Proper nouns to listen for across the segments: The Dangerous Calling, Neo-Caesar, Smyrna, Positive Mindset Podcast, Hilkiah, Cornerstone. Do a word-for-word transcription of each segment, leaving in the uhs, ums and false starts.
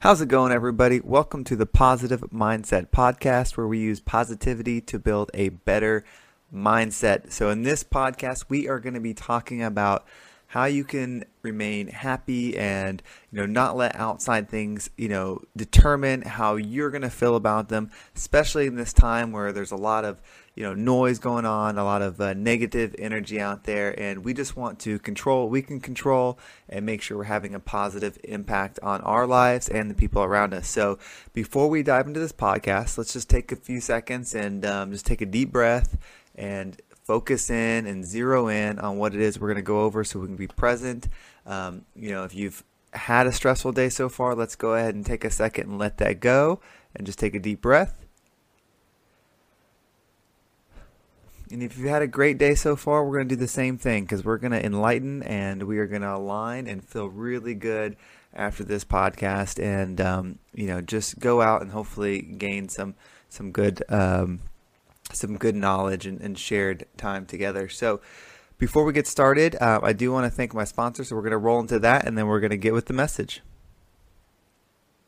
How's it going, everybody? Welcome to the Positive Mindset Podcast, where we use positivity to build a better mindset. So in this podcast, we are going to be talking about how you can remain happy and, you know, not let outside things, you know, determine how you're going to feel about them, especially in this time where there's a lot of, you know, noise going on, a lot of uh, negative energy out there. And we just want to control what we can control and make sure we're having a positive impact on our lives and the people around us. So before we dive into this podcast, let's just take a few seconds and um, just take a deep breath and focus in and zero in on what it is we're going to go over so we can be present. Um, you know, if you've had a stressful day so far, let's go ahead and take a second and let that go and just take a deep breath. And if you've had a great day so far, we're going to do the same thing, because we're going to enlighten and we are going to align and feel really good after this podcast. And, um, you know, just go out and hopefully gain some, some good, um, some good knowledge and, and shared time together. So before we get started, uh, I do want to thank my sponsor. So we're going to roll into that and then we're going to get with the message.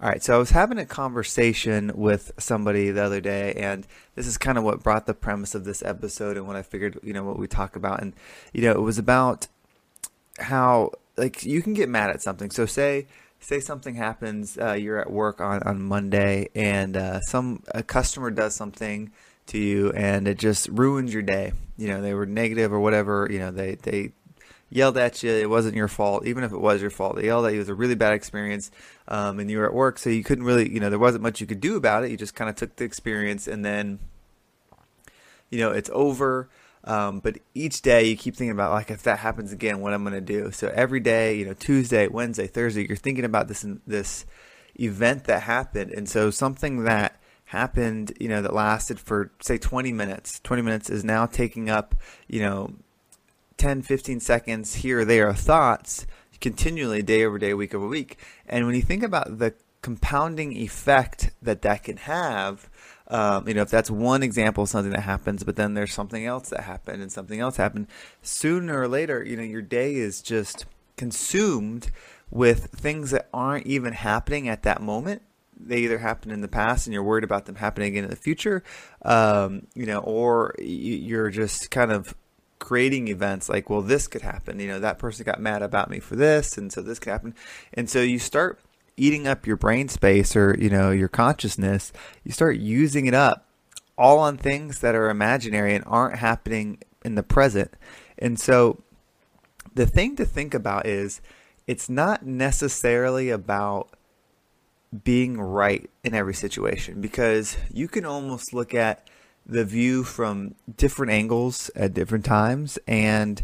All right, so I was having a conversation with somebody the other day, and this is kind of what brought the premise of this episode and what I figured, you know, what we talk about. And, you know, it was about how, like, you can get mad at something. So say say something happens, uh, you're at work on, on Monday, and uh, some a customer does something to you, and it just ruins your day. You know, they were negative or whatever, you know, they, they yelled at you. It wasn't your fault. Even if it was your fault, they yelled at you. It was a really bad experience, um, and you were at work, so you couldn't really, you know, there wasn't much you could do about it. You just kind of took the experience, and then, you know, it's over. Um, but each day you keep thinking about, like, if that happens again, what I'm going to do. So every day, you know, Tuesday, Wednesday, Thursday, you're thinking about this this event that happened. And so something that happened, you know, that lasted for, say, twenty minutes. twenty minutes is now taking up, you know, ten, fifteen seconds here or there of thoughts continually, day over day, week over week. And when you think about the compounding effect that that can have, um, you know, if that's one example of something that happens, but then there's something else that happened and something else happened, sooner or later, you know, your day is just consumed with things that aren't even happening at that moment. They either happened in the past and you're worried about them happening again in the future, um, you know, or you're just kind of creating events like, well, this could happen, you know, that person got mad about me for this, and so this could happen. And so you start eating up your brain space, or, you know, your consciousness. You start using it up all on things that are imaginary and aren't happening in the present. And so the thing to think about is, it's not necessarily about being right in every situation, because you can almost look at the view from different angles at different times and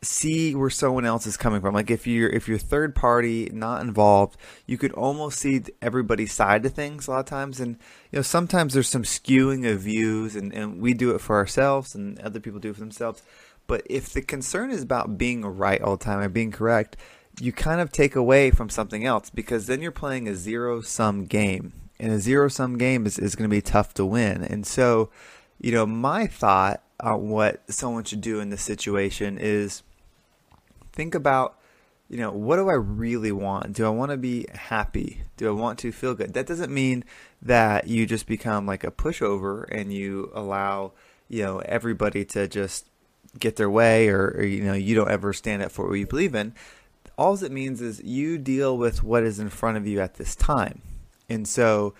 see where someone else is coming from. Like, if you're if you're third party, not involved, you could almost see everybody's side to things a lot of times. And, you know, sometimes there's some skewing of views, and, and we do it for ourselves and other people do it for themselves. But if the concern is about being right all the time or being correct, you kind of take away from something else, because then you're playing a zero-sum game. And a zero-sum game is, is going to be tough to win. And so, you know, my thought on what someone should do in this situation is think about, you know, what do I really want? Do I want to be happy? Do I want to feel good? That doesn't mean that you just become like a pushover and you allow, you know, everybody to just get their way, or, or you know, you don't ever stand up for what you believe in. All it means is you deal with what is in front of you at this time. And so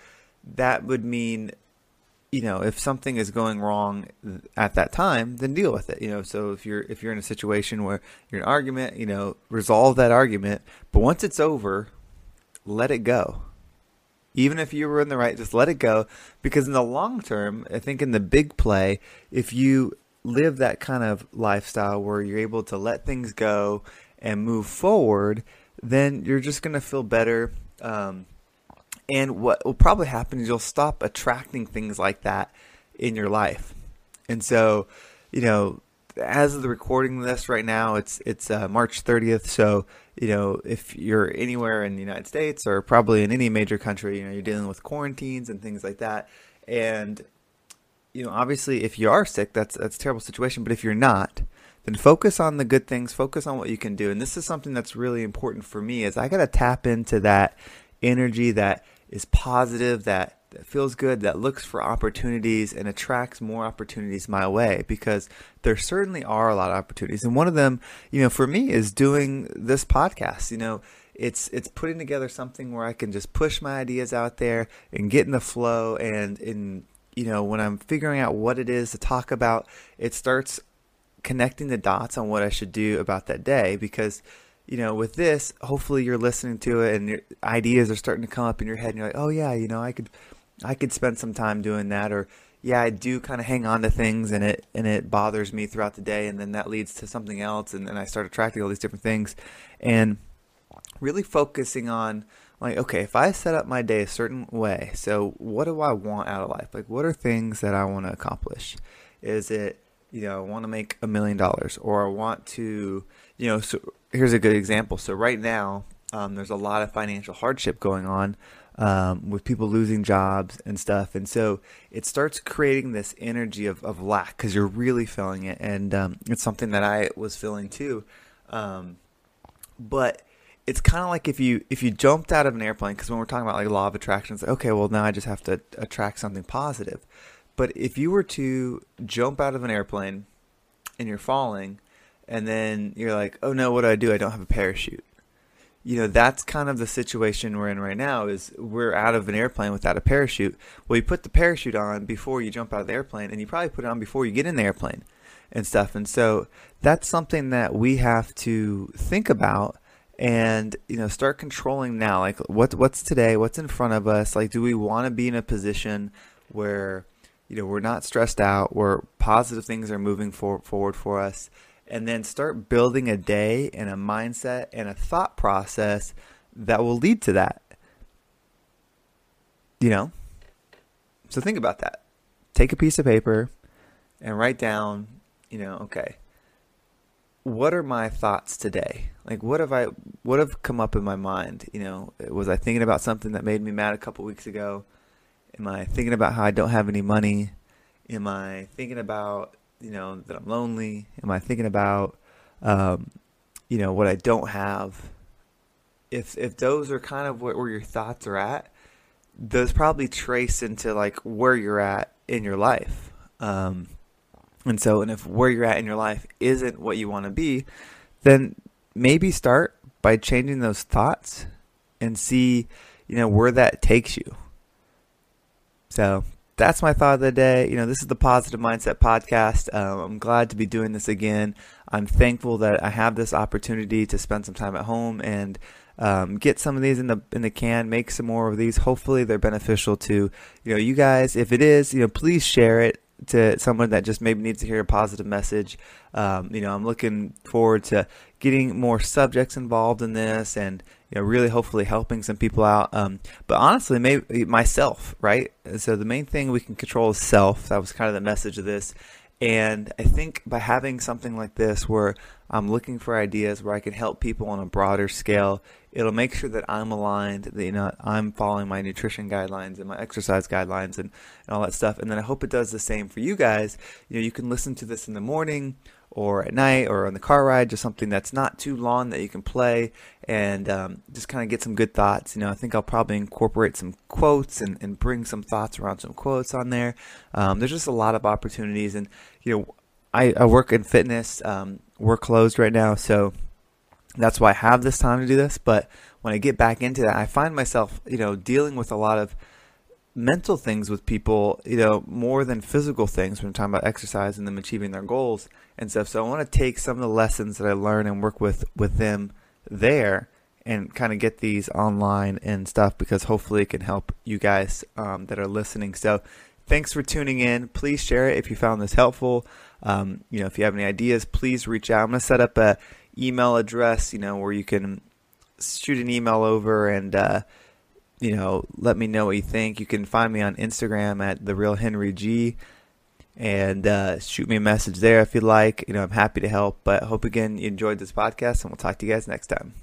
that would mean, you know, if something is going wrong at that time, then deal with it. You know, so if you're if you're in a situation where you're in an argument, you know, resolve that argument. But once it's over, let it go. Even if you were in the right, just let it go. Because in the long term, I think in the big play, if you live that kind of lifestyle where you're able to let things go and move forward, then you're just going to feel better. Um, and what will probably happen is you'll stop attracting things like that in your life. And so, you know, as of the recording this right now, it's it's uh, March thirtieth. So, you know, if you're anywhere in the United States or probably in any major country, you know, you're dealing with quarantines and things like that. And, you know, obviously, if you are sick, that's that's a terrible situation. But if you're not, then focus on the good things. Focus on what you can do. And this is something that's really important for me, is I got to tap into that energy that is positive, that that feels good, that looks for opportunities and attracts more opportunities my way, because there certainly are a lot of opportunities. And one of them, you know, for me is doing this podcast. You know, it's it's putting together something where I can just push my ideas out there and get in the flow. And, in you know, when I'm figuring out what it is to talk about, it starts connecting the dots on what I should do about that day, because you know, with this, hopefully you're listening to it and your ideas are starting to come up in your head and you're like, oh yeah, you know, I could I could spend some time doing that, or yeah, I do kind of hang on to things and it and it bothers me throughout the day, and then that leads to something else, and then I start attracting all these different things. And really focusing on like, okay, if I set up my day a certain way, so what do I want out of life? Like, what are things that I want to accomplish? Is it, you know, I want to make a million dollars, or I want to, you know, so here's a good example. So right now, um, there's a lot of financial hardship going on. Um, with people losing jobs and stuff. And so it starts creating this energy of, of lack, because you're really feeling it. And um, it's something that I was feeling too. Um, but it's kind of like if you if you jumped out of an airplane, because when we're talking about like law of attraction, it's like, okay, well, now I just have to attract something positive. But if you were to jump out of an airplane and you're falling, and then you're like, oh no, what do I do? I don't have a parachute. You know, that's kind of the situation we're in right now, is we're out of an airplane without a parachute. Well, you put the parachute on before you jump out of the airplane, and you probably put it on before you get in the airplane and stuff. And so that's something that we have to think about and, you know, start controlling now. Like, what what's today? What's in front of us? Like, do we want to be in a position where, you know, we're not stressed out, where positive things are moving for, forward for us? And then start building a day and a mindset and a thought process that will lead to that, you know? So think about that. Take a piece of paper and write down, you know, okay, what are my thoughts today? Like, what have I, what have come up in my mind? You know, was I thinking about something that made me mad a couple weeks ago? Am I thinking about how I don't have any money? Am I thinking about, you know, that I'm lonely? Am I thinking about, um, you know, what I don't have? If if those are kind of where your thoughts are at, those probably trace into like where you're at in your life. Um, and so, and if where you're at in your life isn't what you want to be, then maybe start by changing those thoughts and see, you know, where that takes you. So that's my thought of the day. You know, this is the Positive Mindset Podcast. Um, I'm glad to be doing this again. I'm thankful that I have this opportunity to spend some time at home and um, get some of these in the in the can, make some more of these. Hopefully they're beneficial to, you know, you guys. If it is, you know, please share it to someone that just maybe needs to hear a positive message. Um, you know, I'm looking forward to getting more subjects involved in this and, you know, really hopefully helping some people out. Um, but honestly, maybe myself, right? So the main thing we can control is self. That was kind of the message of this. And I think by having something like this where I'm looking for ideas where I can help people on a broader scale, it'll make sure that I'm aligned, that, you know, I'm following my nutrition guidelines and my exercise guidelines and, and all that stuff. And then I hope it does the same for you guys. You know, you can listen to this in the morning or at night or on the car ride, just something that's not too long that you can play and um, just kind of get some good thoughts. You know, I think I'll probably incorporate some quotes and, and bring some thoughts around some quotes on there. Um, there's just a lot of opportunities. And, you know, I, I work in fitness. Um, we're closed right now, so that's why I have this time to do this. But when I get back into that, I find myself, you know, dealing with a lot of mental things with people, you know, more than physical things when I'm talking about exercise and them achieving their goals and stuff. So I want to take some of the lessons that I learn and work with, with them there and kind of get these online and stuff, because hopefully it can help you guys um, that are listening. So thanks for tuning in. Please share it if you found this helpful. Um, you know, if you have any ideas, please reach out. I'm going to set up a email address, you know, where you can shoot an email over and, uh, you know, let me know what you think. You can find me on Instagram at The Real Henry G, and uh, shoot me a message there if you'd like. You know, I'm happy to help. But I hope, again, you enjoyed this podcast, and we'll talk to you guys next time.